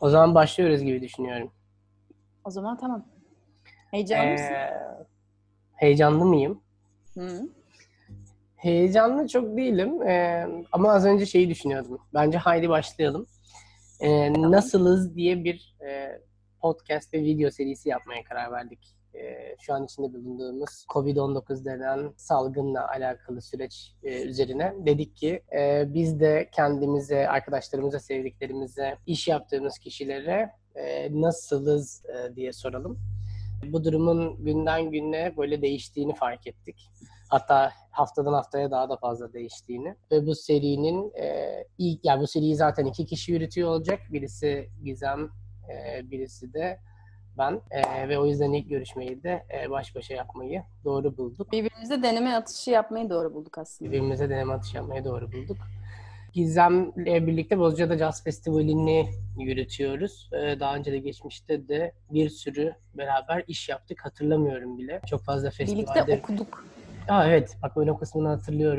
O zaman başlıyoruz gibi düşünüyorum. O zaman tamam. Heyecanlı mısın? Heyecanlı mıyım? Hı. Heyecanlı çok değilim. Ama az önce şeyi düşünüyordum. Bence haydi başlayalım. Tamam. Nasılız diye bir podcast ve video serisi yapmaya karar verdik. Şu an içinde bulunduğumuz COVID-19 denen salgınla alakalı süreç üzerine dedik ki biz de kendimize, arkadaşlarımıza, sevdiklerimize, iş yaptığımız kişilere nasılız diye soralım. Bu durumun günden güne böyle değiştiğini fark ettik. Hatta haftadan haftaya daha da fazla değiştiğini ve bu serinin bu seriyi zaten iki kişi yürütüyor olacak. Birisi Gizem, birisi de ben ve o yüzden ilk görüşmeyi de baş başa yapmayı doğru bulduk. Birbirimize deneme atışı yapmayı doğru bulduk aslında. Gizem'le birlikte Bozcaada Jazz Festivali'ni yürütüyoruz. Daha önce de geçmişte de bir sürü beraber iş yaptık. Hatırlamıyorum bile. Çok fazla festivalde. Birlikte okuduk. Aa, evet. Bak ben o kısmını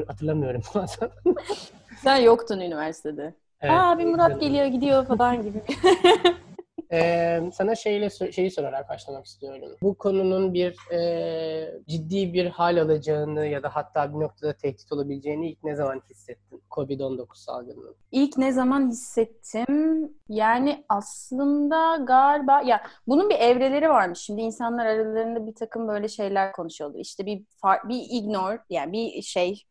hatırlamıyorum. Sen yoktun üniversitede. Evet, bir Murat geliyor gidiyor falan gibi. Sana şeyi sorarak başlamak istiyorum. Bu konunun bir ciddi bir hal alacağını ya da hatta bir noktada tehdit olabileceğini ilk ne zaman hissettin? COVID-19 salgınının. İlk ne zaman hissettim? Yani aslında galiba ya bunun bir evreleri varmış. Şimdi insanlar aralarında bir takım böyle şeyler konuşuyordu. İşte bir ignore yani bir şey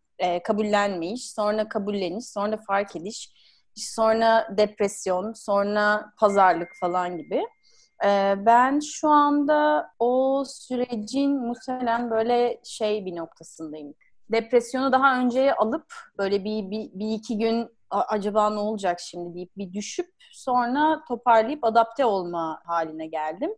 kabullenmeyiş, sonra kabulleniş, sonra fark ediş. Sonra depresyon, sonra pazarlık falan gibi. Ben şu anda o sürecin muhtemelen böyle şey bir noktasındayım. Depresyonu daha önceye alıp böyle bir iki gün acaba ne olacak şimdi deyip bir düşüp sonra toparlayıp adapte olma haline geldim.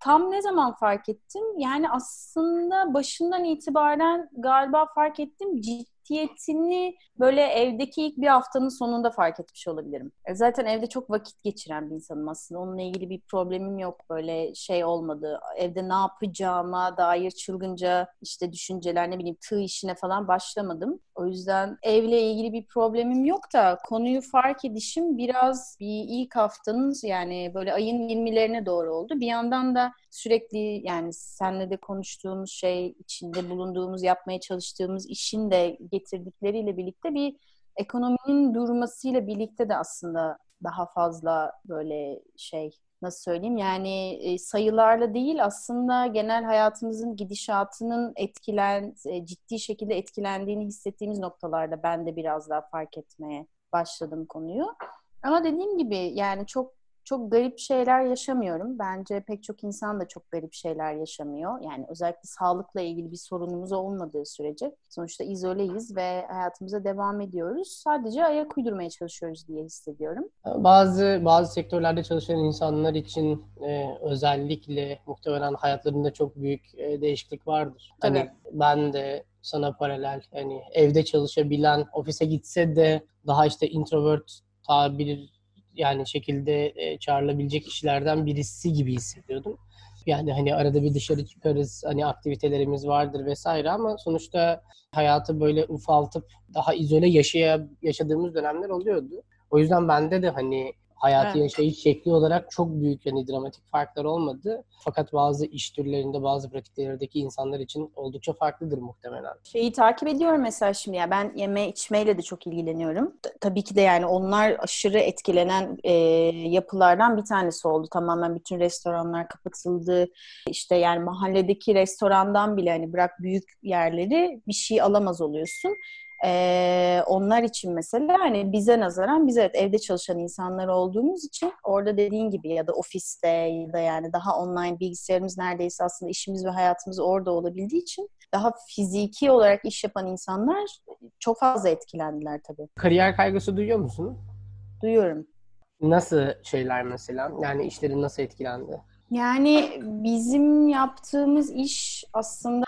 Tam ne zaman fark ettim? Yani aslında başından itibaren galiba fark ettim ciddiyetini böyle evdeki ilk bir haftanın sonunda fark etmiş olabilirim. Zaten evde çok vakit geçiren bir insanım aslında. Onunla ilgili bir problemim yok böyle şey olmadı. Evde ne yapacağıma dair çılgınca işte düşünceler ne bileyim tığ işine falan başlamadım. O yüzden evle ilgili bir problemim yok da konuyu fark edişim biraz bir ilk haftanın yani böyle ayın 20'lerine doğru oldu. Bir yandan da sürekli yani seninle de konuştuğumuz şey içinde bulunduğumuz yapmaya çalıştığımız işin de getirdikleriyle birlikte bir ekonominin durmasıyla birlikte de aslında daha fazla böyle şey nasıl söyleyeyim yani sayılarla değil aslında genel hayatımızın gidişatının ciddi şekilde etkilendiğini hissettiğimiz noktalarda ben de biraz daha fark etmeye başladım konuyu. Ama dediğim gibi yani çok garip şeyler yaşamıyorum. Bence pek çok insan da çok garip şeyler yaşamıyor. Yani özellikle sağlıkla ilgili bir sorunumuz olmadığı sürece sonuçta izoleyiz ve hayatımıza devam ediyoruz. Sadece ayak uydurmaya çalışıyoruz diye hissediyorum. Bazı sektörlerde çalışan insanlar için özellikle muhtemelen hayatlarında çok büyük değişiklik vardır. Tabii. Hani ben de sana paralel hani evde çalışabilen, ofise gitse de daha işte introvert tabiri yani şekilde çağrılabilecek kişilerden birisi gibi hissediyordum. Yani hani arada bir dışarı çıkarız, hani aktivitelerimiz vardır vesaire ama sonuçta hayatı böyle ufaltıp daha izole yaşadığımız dönemler oluyordu. O yüzden bende de hani hayatı yaşayış şekli olarak çok büyük yani dramatik farklar olmadı. Fakat bazı iş türlerinde, bazı pratiklerdeki insanlar için oldukça farklıdır muhtemelen. Şeyi takip ediyorum mesela şimdi ya ben yeme içmeyle de çok ilgileniyorum. Tabii ki de yani onlar aşırı etkilenen yapılardan bir tanesi oldu. Tamamen bütün restoranlar kapatıldı. İşte yani mahalledeki restorandan bile hani bırak büyük yerleri bir şey alamaz oluyorsun. Onlar için mesela hani bize nazaran biz evet evde çalışan insanlar olduğumuz için orada dediğin gibi ya da ofiste ya da yani daha online bilgisayarımız neredeyse aslında işimiz ve hayatımız orada olabildiği için daha fiziki olarak iş yapan insanlar çok fazla etkilendiler tabii. Kariyer kaygısı duyuyor musun? Duyuyorum. Nasıl şeyler mesela? Yani işlerin nasıl etkilendi? Yani bizim yaptığımız iş aslında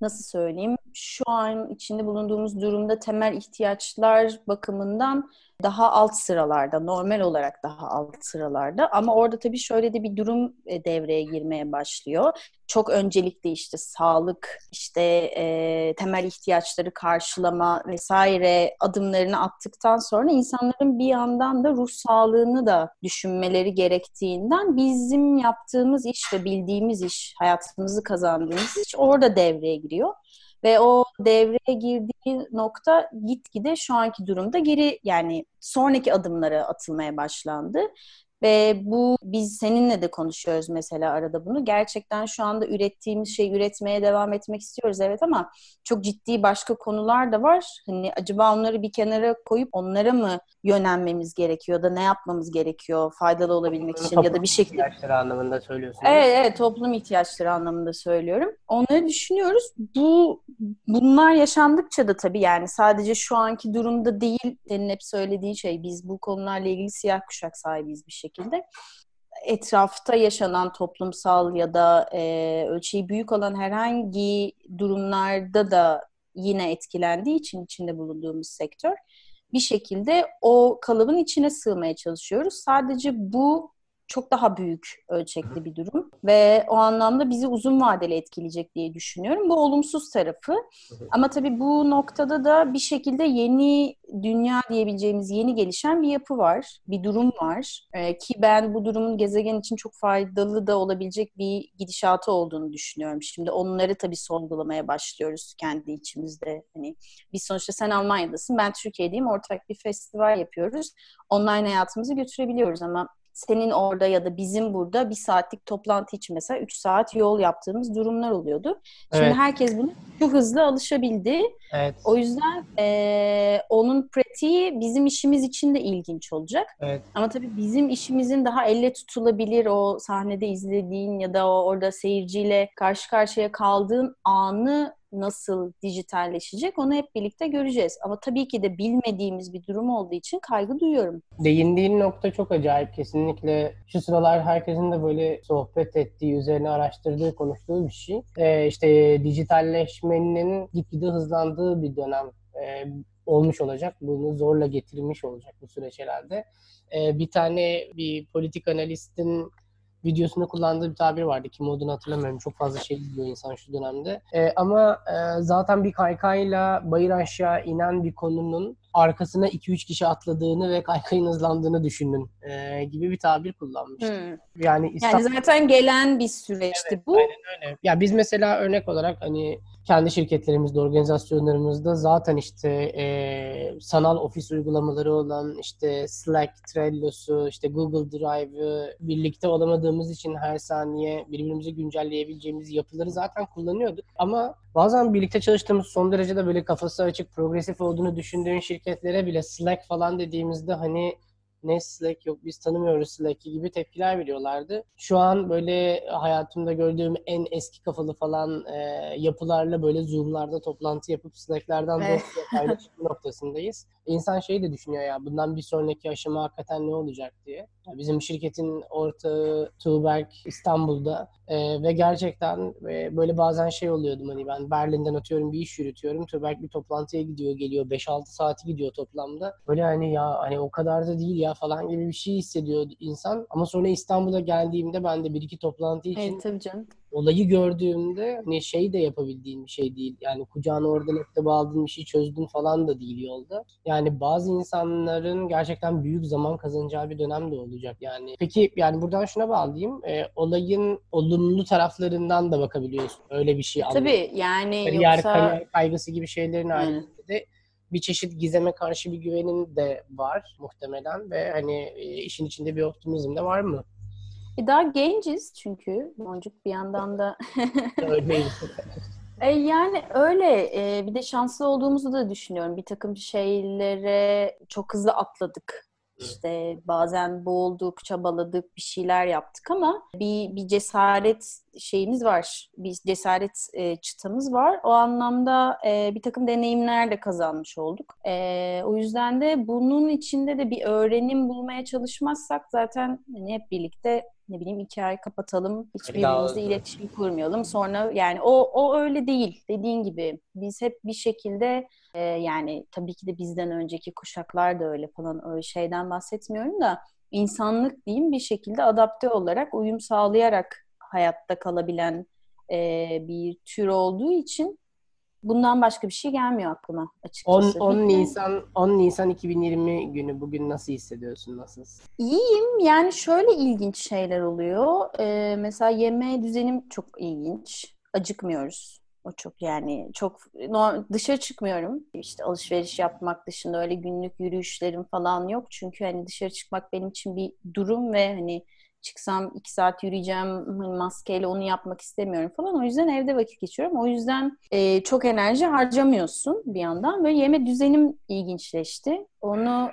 nasıl söyleyeyim? şu an içinde bulunduğumuz durumda temel ihtiyaçlar bakımından daha alt sıralarda, normal olarak daha alt sıralarda. Ama orada tabii şöyle de bir durum devreye girmeye başlıyor. Çok öncelikli işte sağlık, işte temel ihtiyaçları karşılama vesaire adımlarını attıktan sonra insanların bir yandan da ruh sağlığını da düşünmeleri gerektiğinden bizim yaptığımız iş ve bildiğimiz iş, hayatımızı kazandığımız iş orada devreye giriyor. Ve o devreye girdiği nokta gitgide şu anki durumda geri, yani sonraki adımlara atılmaya başlandı. Ve bu, biz seninle de konuşuyoruz mesela arada bunu. Gerçekten şu anda ürettiğimiz şeyi üretmeye devam etmek istiyoruz, evet, ama çok ciddi başka konular da var. Hani acaba onları bir kenara koyup onlara mı yönelmemiz gerekiyor da ne yapmamız gerekiyor faydalı olabilmek için, toplum ya da bir şekilde... Toplum ihtiyaçları anlamında söylüyorsun. Evet, toplum ihtiyaçları anlamında söylüyorum. Onları düşünüyoruz. Bunlar yaşandıkça da tabii, yani sadece şu anki durumda değil, senin hep söylediğin şey, biz bu konularla ilgili siyah kuşak sahibiyiz bir şekilde. Etrafta yaşanan toplumsal ya da ölçeği büyük olan herhangi durumlarda da yine etkilendiği için içinde bulunduğumuz sektör, bir şekilde o kalıbın içine sığmaya çalışıyoruz. Sadece bu çok daha büyük ölçekli bir durum ve o anlamda bizi uzun vadeli etkileyecek diye düşünüyorum. Bu olumsuz tarafı. Ama tabii bu noktada da bir şekilde yeni dünya diyebileceğimiz, yeni gelişen bir yapı var, bir durum var. Ki ben bu durumun gezegen için çok faydalı da olabilecek bir gidişatı olduğunu düşünüyorum. Şimdi onları tabii sorgulamaya başlıyoruz kendi içimizde. Hani biz sonuçta, sen Almanya'dasın, ben Türkiye'deyim, ortak bir festival yapıyoruz. Online hayatımızı götürebiliyoruz ama senin orada ya da bizim burada bir saatlik toplantı için mesela 3 saat yol yaptığımız durumlar oluyordu. Şimdi evet, herkes bunu çok hızlı alışabildi. Evet. O yüzden onun pratiği bizim işimiz için de ilginç olacak. Evet. Ama tabii bizim işimizin daha elle tutulabilir, o sahnede izlediğin ya da orada seyirciyle karşı karşıya kaldığın anı nasıl dijitalleşecek, onu hep birlikte göreceğiz. Ama tabii ki de bilmediğimiz bir durum olduğu için kaygı duyuyorum. Değindiğin nokta çok acayip kesinlikle. Şu sıralar herkesin de böyle sohbet ettiği, üzerine araştırdığı, konuştuğu bir şey. İşte dijitalleşmenin gitgide hızlandığı bir dönem olmuş olacak. Bunu zorla getirmiş olacak bu süreç herhalde. Bir politik analistin videosunda kullandığı bir tabir vardı. Kim olduğunu hatırlamıyorum. Çok fazla şey izliyor insan şu dönemde. Ama zaten bir kaykayla bayır aşağı inen bir konunun arkasına 2-3 kişi atladığını ve kaykayın hızlandığını düşünün gibi bir tabir kullanmıştı. Hmm. Yani zaten gelen bir süreçti, evet, bu. Aynen öyle. Ya biz mesela örnek olarak hani kendi şirketlerimizde, organizasyonlarımızda zaten işte sanal ofis uygulamaları olan işte Slack, Trello'su, işte Google Drive'ı birlikte olamadığımız için her saniye birbirimizi güncelleyebileceğimiz yapıları zaten kullanıyorduk. Ama bazen birlikte çalıştığımız, son derece de böyle kafası açık, progresif olduğunu düşündüğün şirketlere bile Slack falan dediğimizde hani ne Slack, yok biz tanımıyoruz Slack'i gibi tepkiler veriyorlardı. Şu an böyle hayatımda gördüğüm en eski kafalı falan yapılarla böyle Zoom'larda toplantı yapıp Slack'lerden dosya paylaşım noktasındayız. İnsan şeyi de düşünüyor, ya bundan bir sonraki aşama hakikaten ne olacak diye. Bizim şirketin ortağı Tuberk İstanbul'da ve gerçekten böyle bazen şey oluyordum, hani ben Berlin'den atıyorum bir iş yürütüyorum. Tuberk bir toplantıya gidiyor, geliyor. 5-6 saati gidiyor toplamda. Böyle hani ya hani o kadar da değil ya falan gibi bir şey hissediyor insan. Ama sonra İstanbul'a geldiğimde ben de bir iki toplantı için... Evet, tabii canım. Olayı gördüğümde hani şey de yapabildiğin bir şey değil. Yani kucağına oradan öpte bağladığın bir şey çözdün falan da değil yolda. Yani bazı insanların gerçekten büyük zaman kazanacağı bir dönem de olacak yani. Peki yani buradan şuna bağlayayım. Olayın olumlu taraflarından da bakabiliyorsun. Öyle bir şey anlıyorsun. Tabii yani kariyer, yoksa... Kariyer kaygısı gibi şeylerin halinde de bir çeşit gizeme karşı bir güvenin de var muhtemelen. Ve hani işin içinde bir optimizm de var mı? Daha genciz çünkü. Boncuk bir yandan da... Yani öyle. Bir de şanslı olduğumuzu da düşünüyorum. Bir takım şeylere çok hızlı atladık. İşte bazen boğulduk, çabaladık, bir şeyler yaptık ama bir cesaret şeyimiz var. Bir cesaret çıtamız var. O anlamda bir takım deneyimler de kazanmış olduk. O yüzden de bunun içinde de bir öğrenim bulmaya çalışmazsak zaten hani hep birlikte ne bileyim 2 ay kapatalım, hiçbirimizle iletişim kurmayalım. Sonra yani o öyle değil. Dediğin gibi biz hep bir şekilde yani tabii ki de bizden önceki kuşaklar da öyle falan, öyle şeyden bahsetmiyorum da insanlık diyeyim, bir şekilde adapte olarak, uyum sağlayarak hayatta kalabilen bir tür olduğu için bundan başka bir şey gelmiyor aklıma açıkçası. 10 Nisan 2020 günü bugün nasıl hissediyorsun? Nasılsın? İyiyim. Yani şöyle ilginç şeyler oluyor. Mesela yeme düzenim çok ilginç. Acıkmıyoruz. O çok yani çok dışarı çıkmıyorum. İşte alışveriş yapmak dışında öyle günlük yürüyüşlerim falan yok. Çünkü hani dışarı çıkmak benim için bir durum ve hani çıksam 2 saat yürüyeceğim, maskeyle onu yapmak istemiyorum falan. O yüzden evde vakit geçiriyorum. O yüzden çok enerji harcamıyorsun bir yandan. Böyle yeme düzenim ilginçleşti. Onu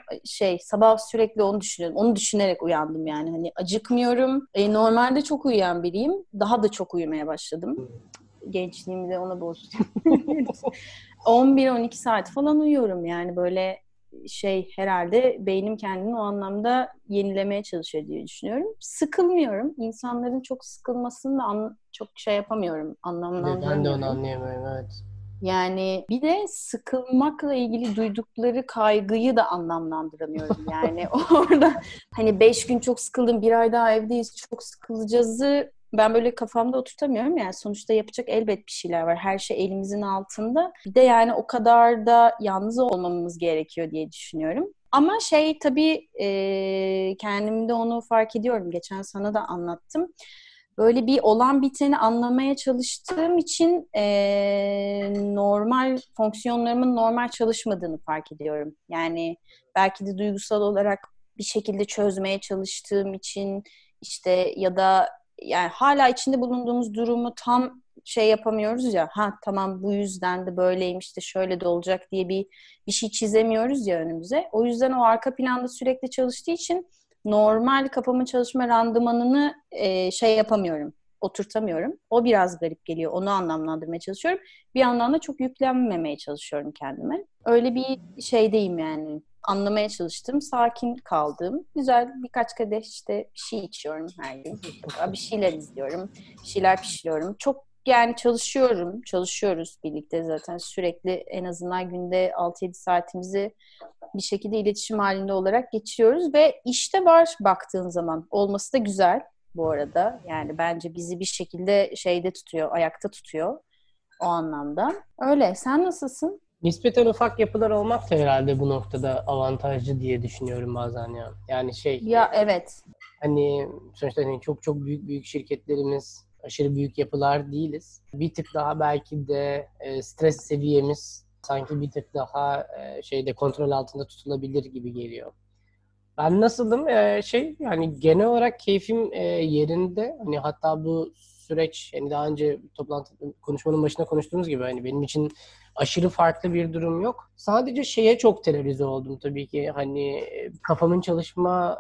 sabah sürekli onu düşünüyorum. Onu düşünerek uyandım yani. Hani acıkmıyorum. Normalde çok uyuyan biriyim. Daha da çok uyumaya başladım. Gençliğimde ona borçluyum. 11-12 saat falan uyuyorum yani böyle. Herhalde beynim kendini o anlamda yenilemeye çalışıyor diye düşünüyorum. Sıkılmıyorum. İnsanların çok sıkılmasını da çok yapamıyorum. Anlamlandırmıyorum. Ben de onu anlayamıyorum, evet. Yani bir de sıkılmakla ilgili duydukları kaygıyı da anlamlandıramıyorum. Yani orada hani 5 gün çok sıkıldım, 1 ay daha evdeyiz, çok sıkılacağızı ben böyle kafamda oturtamıyorum yani. Sonuçta yapacak elbet bir şeyler var. Her şey elimizin altında. Bir de yani o kadar da yalnız olmamamız gerekiyor diye düşünüyorum. Ama tabii kendimde onu fark ediyorum. Geçen sana da anlattım. Böyle bir olan biteni anlamaya çalıştığım için normal fonksiyonlarımın normal çalışmadığını fark ediyorum. Yani belki de duygusal olarak bir şekilde çözmeye çalıştığım için ya da yani hala içinde bulunduğumuz durumu tam yapamıyoruz ya, tamam bu yüzden de böyleymiş de şöyle de olacak diye bir şey çizemiyoruz ya önümüze. O yüzden o arka planda sürekli çalıştığı için normal kafamın çalışma randımanını yapamıyorum, oturtamıyorum. O biraz garip geliyor, onu anlamlandırmaya çalışıyorum. Bir yandan da çok yüklenmemeye çalışıyorum kendime. Öyle bir şeydeyim yani. Anlamaya çalıştım, sakin kaldım. Güzel birkaç kadeh bir şey içiyorum her gün. Bir şeyler izliyorum, bir şeyler pişiriyorum. Çok yani çalışıyoruz birlikte zaten sürekli. En azından günde 6-7 saatimizi bir şekilde iletişim halinde olarak geçiriyoruz. Ve işte var baktığın zaman. Olması da güzel bu arada. Yani bence bizi bir şekilde tutuyor, ayakta tutuyor o anlamda. Öyle, sen nasılsın? Nispeten ufak yapılar olmak da herhalde bu noktada avantajlı diye düşünüyorum bazen ya. Yani Ya evet. Hani sonuçta hani çok büyük şirketlerimiz, aşırı büyük yapılar değiliz. Bir tık daha belki de stres seviyemiz sanki bir tık daha kontrol altında tutulabilir gibi geliyor. Ben nasıldım? Yani genel olarak keyfim yerinde. Hani hatta bu süreç daha önce konuşmanın başında konuştuğumuz gibi hani benim için aşırı farklı bir durum yok. Sadece çok terörize oldum tabii ki. Hani kafamın çalışma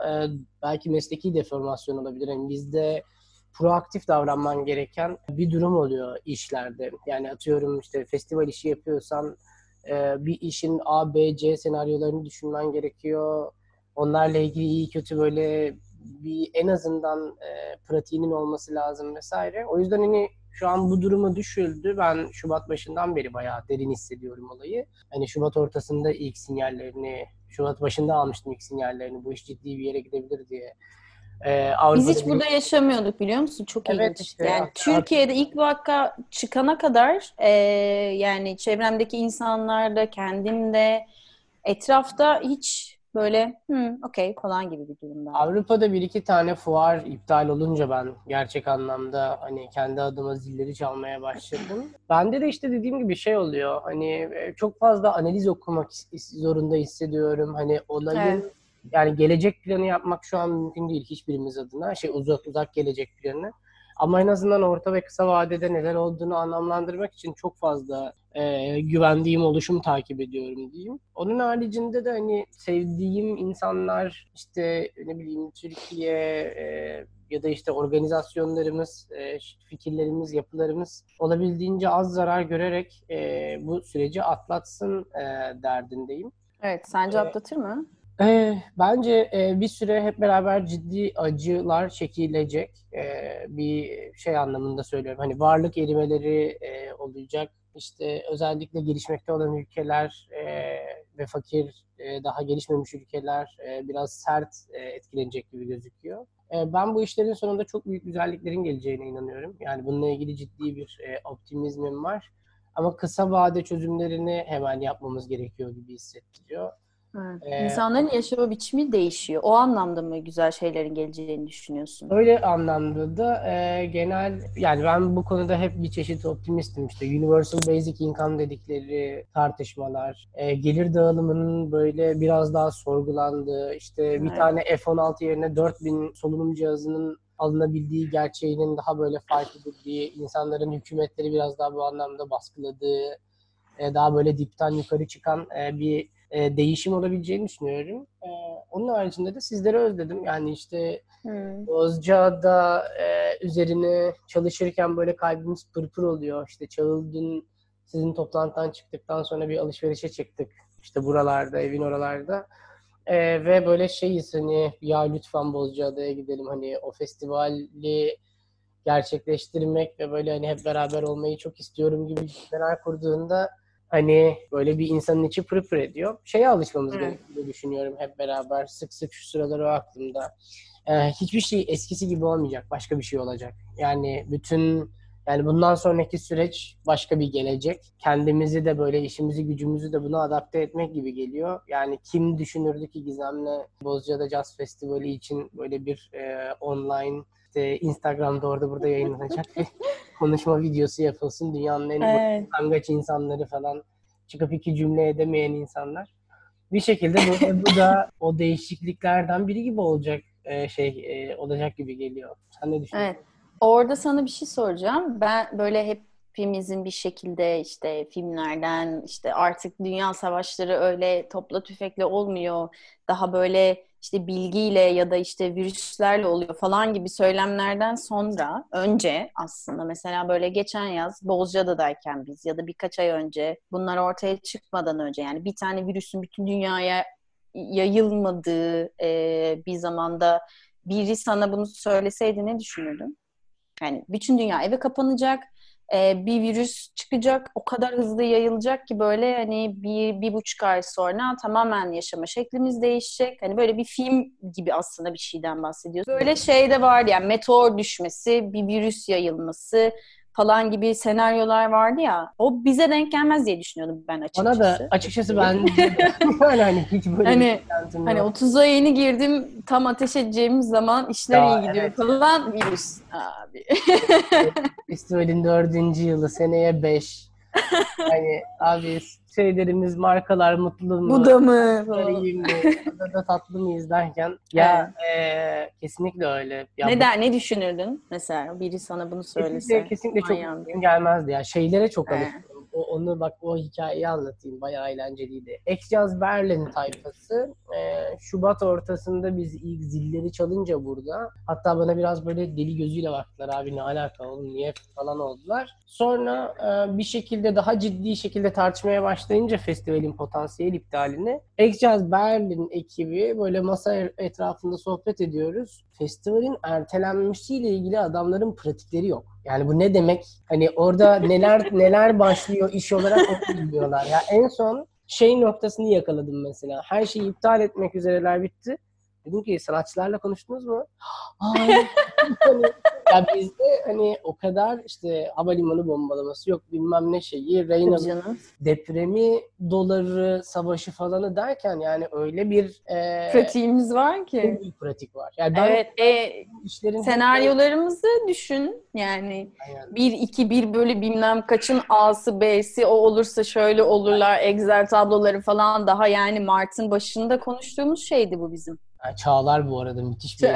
belki mesleki deformasyon olabilir. Yani bizde proaktif davranman gereken bir durum oluyor işlerde. Yani atıyorum festival işi yapıyorsan bir işin A, B, C senaryolarını düşünmen gerekiyor. Onlarla ilgili iyi kötü böyle bir en azından pratiğinin olması lazım vesaire. O yüzden şu an bu duruma düşüldü. Ben Şubat başından beri bayağı derin hissediyorum olayı. Hani Şubat ortasında ilk sinyallerini, Şubat başında almıştım ilk sinyallerini. Bu iş ciddi bir yere gidebilir diye. Biz hiç burada yaşamıyorduk biliyor musun? Çok ilginç. Evet, yani Türkiye'de ilk vaka çıkana kadar yani çevremdeki insanlarda, kendimde, etrafta hiç böyle okey falan gibi bir durumda. Avrupa'da 1-2 tane fuar iptal olunca ben gerçek anlamda hani kendi adıma zilleri çalmaya başladım. Bende de dediğim gibi oluyor. Hani çok fazla analiz okumak zorunda hissediyorum. Hani olayın yani gelecek planı yapmak şu an mümkün değil hiçbirimiz adına. Uzak gelecek planı. Ama en azından orta ve kısa vadede neler olduğunu anlamlandırmak için çok fazla güvendiğim oluşumu takip ediyorum diyeyim. Onun haricinde de hani sevdiğim insanlar, işte ne bileyim Türkiye ya da işte organizasyonlarımız, fikirlerimiz, yapılarımız olabildiğince az zarar görerek bu süreci atlatsın derdindeyim. Evet, sence atlatır mı? Bence bir süre hep beraber ciddi acılar çekilecek. Bir şey anlamında söylüyorum. Hani varlık erimeleri olacak. İşte özellikle gelişmekte olan ülkeler ve fakir, daha gelişmemiş ülkeler biraz sert etkilenecek gibi gözüküyor. Ben bu işlerin sonunda çok büyük güzelliklerin geleceğine inanıyorum. Yani bununla ilgili ciddi bir optimizmim var. Ama kısa vade çözümlerini hemen yapmamız gerekiyor gibi hissettiriyor. Evet. İnsanların yaşama biçimi değişiyor. O anlamda mı güzel şeylerin geleceğini düşünüyorsun? Öyle anlamda da genel, yani ben bu konuda hep bir çeşit optimistim. İşte universal basic income dedikleri tartışmalar, gelir dağılımının böyle biraz daha sorgulandığı, işte bir tane F-16 yerine 4000 solunum cihazının alınabildiği gerçeğinin daha böyle fark edildiği, insanların hükümetleri biraz daha bu anlamda baskıladığı, daha böyle dipten yukarı çıkan bir değişim olabileceğini düşünüyorum. Onun haricinde de sizleri özledim. Yani işte Bozcaada üzerine çalışırken böyle kalbimiz pırpır oluyor. İşte Çağıl, dün sizin toplantıdan çıktıktan sonra bir alışverişe çıktık. İşte buralarda, evin oralarda. Ve böyle şeyiz, hani ya lütfen Bozcaada'ya gidelim. Hani o festivali gerçekleştirmek ve böyle hani hep beraber olmayı çok istiyorum gibi cümleler kurduğunda hani böyle bir insanın içi pırpır ediyor. Şeye alışmamız gerektiğini düşünüyorum hep beraber. Sık sık şu sıralar o aklımda. Hiçbir şey eskisi gibi olmayacak. Başka bir şey olacak. Yani bütün, yani bundan sonraki süreç başka bir gelecek. Kendimizi de böyle, işimizi, gücümüzü de buna adapte etmek gibi geliyor. Yani kim düşünürdü ki Gizem'le Bozcaada Jazz Festivali için böyle bir online, işte Instagram'da orada burada yayınlanacak bir konuşma videosu yapılsın. Dünyanın en utangaç insanları falan, çıkıp iki cümle edemeyen insanlar. Bir şekilde bu da o değişikliklerden biri gibi olacak, olacak gibi geliyor. Sen ne düşünüyorsun? Evet. Orada sana bir şey soracağım. Ben böyle hepimizin bir şekilde işte filmlerden, işte artık dünya savaşları öyle topla tüfekle olmuyor. Daha böyle işte bilgiyle ya da işte virüslerle oluyor falan gibi söylemlerden sonra, önce aslında mesela böyle geçen yaz Bozcaada'dayken biz, ya da birkaç ay önce, bunlar ortaya çıkmadan önce, yani bir tane virüsün bütün dünyaya yayılmadığı bir zamanda biri sana bunu söyleseydi ne düşünürdün? Yani bütün dünya eve kapanacak, bir virüs çıkacak, o kadar hızlı yayılacak ki böyle hani bir buçuk ay sonra tamamen yaşama şeklimiz değişecek. Hani böyle bir film gibi aslında bir şeyden bahsediyoruz. Böyle şey de vardı, yani meteor düşmesi, bir virüs yayılması falan gibi senaryolar vardı ya. O bize denk gelmez diye düşünüyordum ben açıkçası. Bana da açıkçası ben hani hiç böyle hani 30'a yeni girdim, tam ateş edeceğimiz zaman işler iyi gidiyor falan, virüs abi. Festivalin 4. yılı, seneye 5. Hani abi şeylerimiz, markalar mutlu mu? Bu da mı? Bu da tatlı mıyız derken. Ya kesinlikle öyle. Ya, ne düşünürdün mesela? Biri sana bunu söylese. Kesinlikle çok uygun gelmezdi ya. Şeylere çok alıştım. Onu bak, o hikayeyi anlatayım. Bayağı eğlenceliydi. X-Jazz Berlin tayfası. Şubat ortasında biz ilk zilleri çalınca burada. Hatta bana biraz böyle deli gözüyle baktılar. Abi ne alaka oğlum, niye falan oldular. Sonra bir şekilde daha ciddi şekilde tartışmaya başlayınca festivalin potansiyel iptalini, X-Jazz Berlin ekibi böyle masa etrafında sohbet ediyoruz. Festivalin ertelenmesiyle ilgili adamların pratikleri yok. Yani bu ne demek? Hani orada neler başlıyor iş olarak bilmiyorlar. Ya en son şey noktasını yakaladım mesela. Her şeyi iptal etmek üzereler, bitti. Dedim ki sanatçılarla konuştunuz mu? Ya bizde hani o kadar işte havalimanı bombalaması yok, bilmem ne şeyi, Reyna'nın depremi, doları, savaşı falanı derken yani öyle bir pratiğimiz var ki. Bir pratik var. Yani evet. Senaryolarımızı düşün. Yani 1-2-1 böyle bilmem kaçın A'sı B'si, o olursa şöyle olurlar. Excel tabloları falan, daha yani Mart'ın başında konuştuğumuz şeydi bu bizim. Yani Çağlar bu arada müthiş bir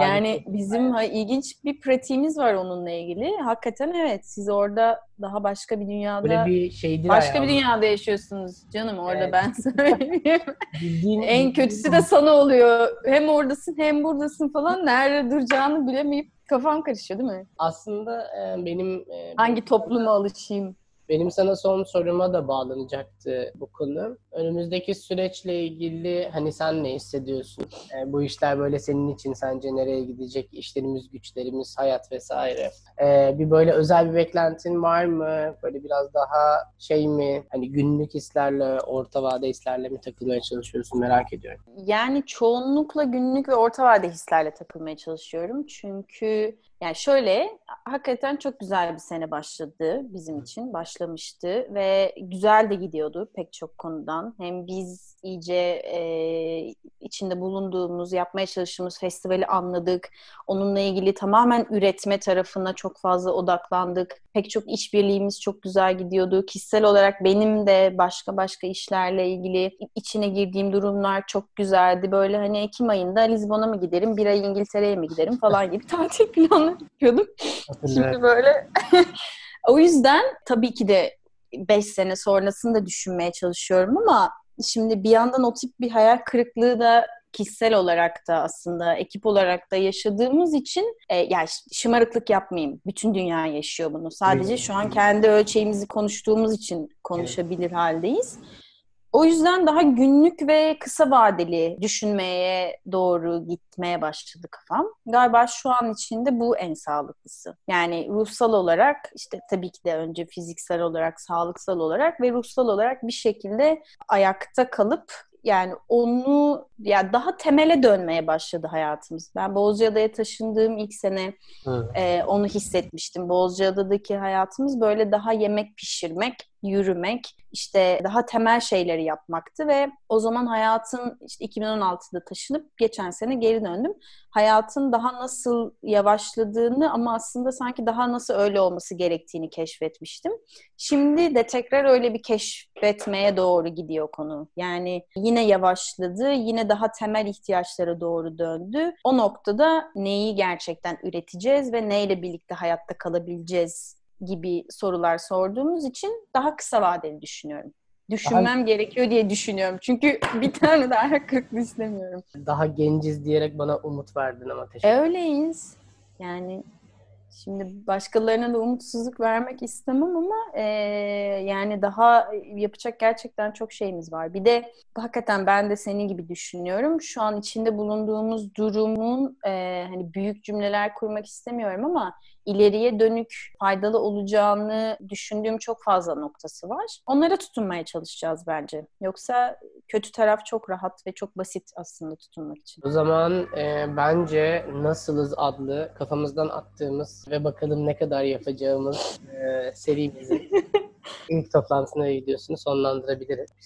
Yani bizim ilginç bir pratiğimiz var onunla ilgili. Hakikaten evet. Siz orada daha başka bir dünyada bir dünyada yaşıyorsunuz canım orada evet. Ben söyleyeyim. En kötüsü de sana oluyor. Hem oradasın hem buradasın falan. Nerede duracağını bilemeyip kafam karışıyor değil mi? Aslında benim... Hangi topluma alışayım? Benim sana son soruma da bağlanacaktı bu konu. Önümüzdeki süreçle ilgili hani sen ne hissediyorsun? Bu işler böyle senin için sence nereye gidecek? İşlerimiz, güçlerimiz, hayat vesaire. Bir böyle özel bir beklentin var mı? Böyle biraz daha şey mi? Hani günlük hislerle, orta vade hislerle mi takılmaya çalışıyorsun? Merak ediyorum. Yani çoğunlukla günlük ve orta vade hislerle takılmaya çalışıyorum. Çünkü yani şöyle, hakikaten çok güzel bir sene başladı bizim için. Başlamıştı ve güzel de gidiyordu pek çok konudan. Hem biz iyice içinde bulunduğumuz, yapmaya çalıştığımız festivali anladık. Onunla ilgili tamamen üretme tarafına çok fazla odaklandık. Pek çok işbirliğimiz çok güzel gidiyordu. Kişisel olarak benim de başka işlerle ilgili içine girdiğim durumlar çok güzeldi. Böyle hani Ekim ayında Lizbon'a mı giderim, bir ay İngiltere'ye mi giderim falan gibi tatil planı yapıyordum. Şimdi böyle... O yüzden tabii ki de 5 sene sonrasını da düşünmeye çalışıyorum ama şimdi bir yandan o tip bir hayal kırıklığı da kişisel olarak da aslında ekip olarak da yaşadığımız için yani şımarıklık yapmayayım. Bütün dünya yaşıyor bunu. Sadece şu an kendi ölçeğimizi konuştuğumuz için konuşabilir haldeyiz. O yüzden daha günlük ve kısa vadeli düşünmeye doğru gitmeye başladı kafam. Galiba şu an içinde bu en sağlıklısı. Yani ruhsal olarak işte tabii ki de önce fiziksel olarak, sağlıksal olarak ve ruhsal olarak bir şekilde ayakta kalıp yani onu yani daha temele dönmeye başladı hayatımız. Ben Bozcaada'ya taşındığım ilk sene onu hissetmiştim. Bozcaada'daki hayatımız böyle daha yemek pişirmek, yürümek, işte daha temel şeyleri yapmaktı ve o zaman hayatın işte 2016'da taşınıp geçen sene geri döndüm. Hayatın daha nasıl yavaşladığını ama aslında sanki daha nasıl öyle olması gerektiğini keşfetmiştim. Şimdi de tekrar öyle bir keşfetmeye doğru gidiyor konu. Yani yine yavaşladı, yine daha temel ihtiyaçlara doğru döndü. O noktada neyi gerçekten üreteceğiz ve neyle birlikte hayatta kalabileceğiz gibi sorular sorduğumuz için daha kısa vadeli düşünüyorum. Düşünmem gerekiyor diye düşünüyorum. Çünkü bir tane daha kırıklığı istemiyorum. Daha genciz diyerek bana umut verdin ama teşekkür ederim. Öyleyiz. Yani şimdi başkalarına da umutsuzluk vermek istemem ama yani daha yapacak gerçekten çok şeyimiz var. Bir de hakikaten ben de senin gibi düşünüyorum. Şu an içinde bulunduğumuz durumun hani büyük cümleler kurmak istemiyorum ama ileriye dönük faydalı olacağını düşündüğüm çok fazla noktası var. Onlara tutunmaya çalışacağız bence. Yoksa kötü taraf çok rahat ve çok basit aslında tutunmak için. O zaman bence Nasılız adlı kafamızdan attığımız ve bakalım ne kadar yapacağımız serimizin ilk toplantısına gidiyorsunuz sonlandırabiliriz.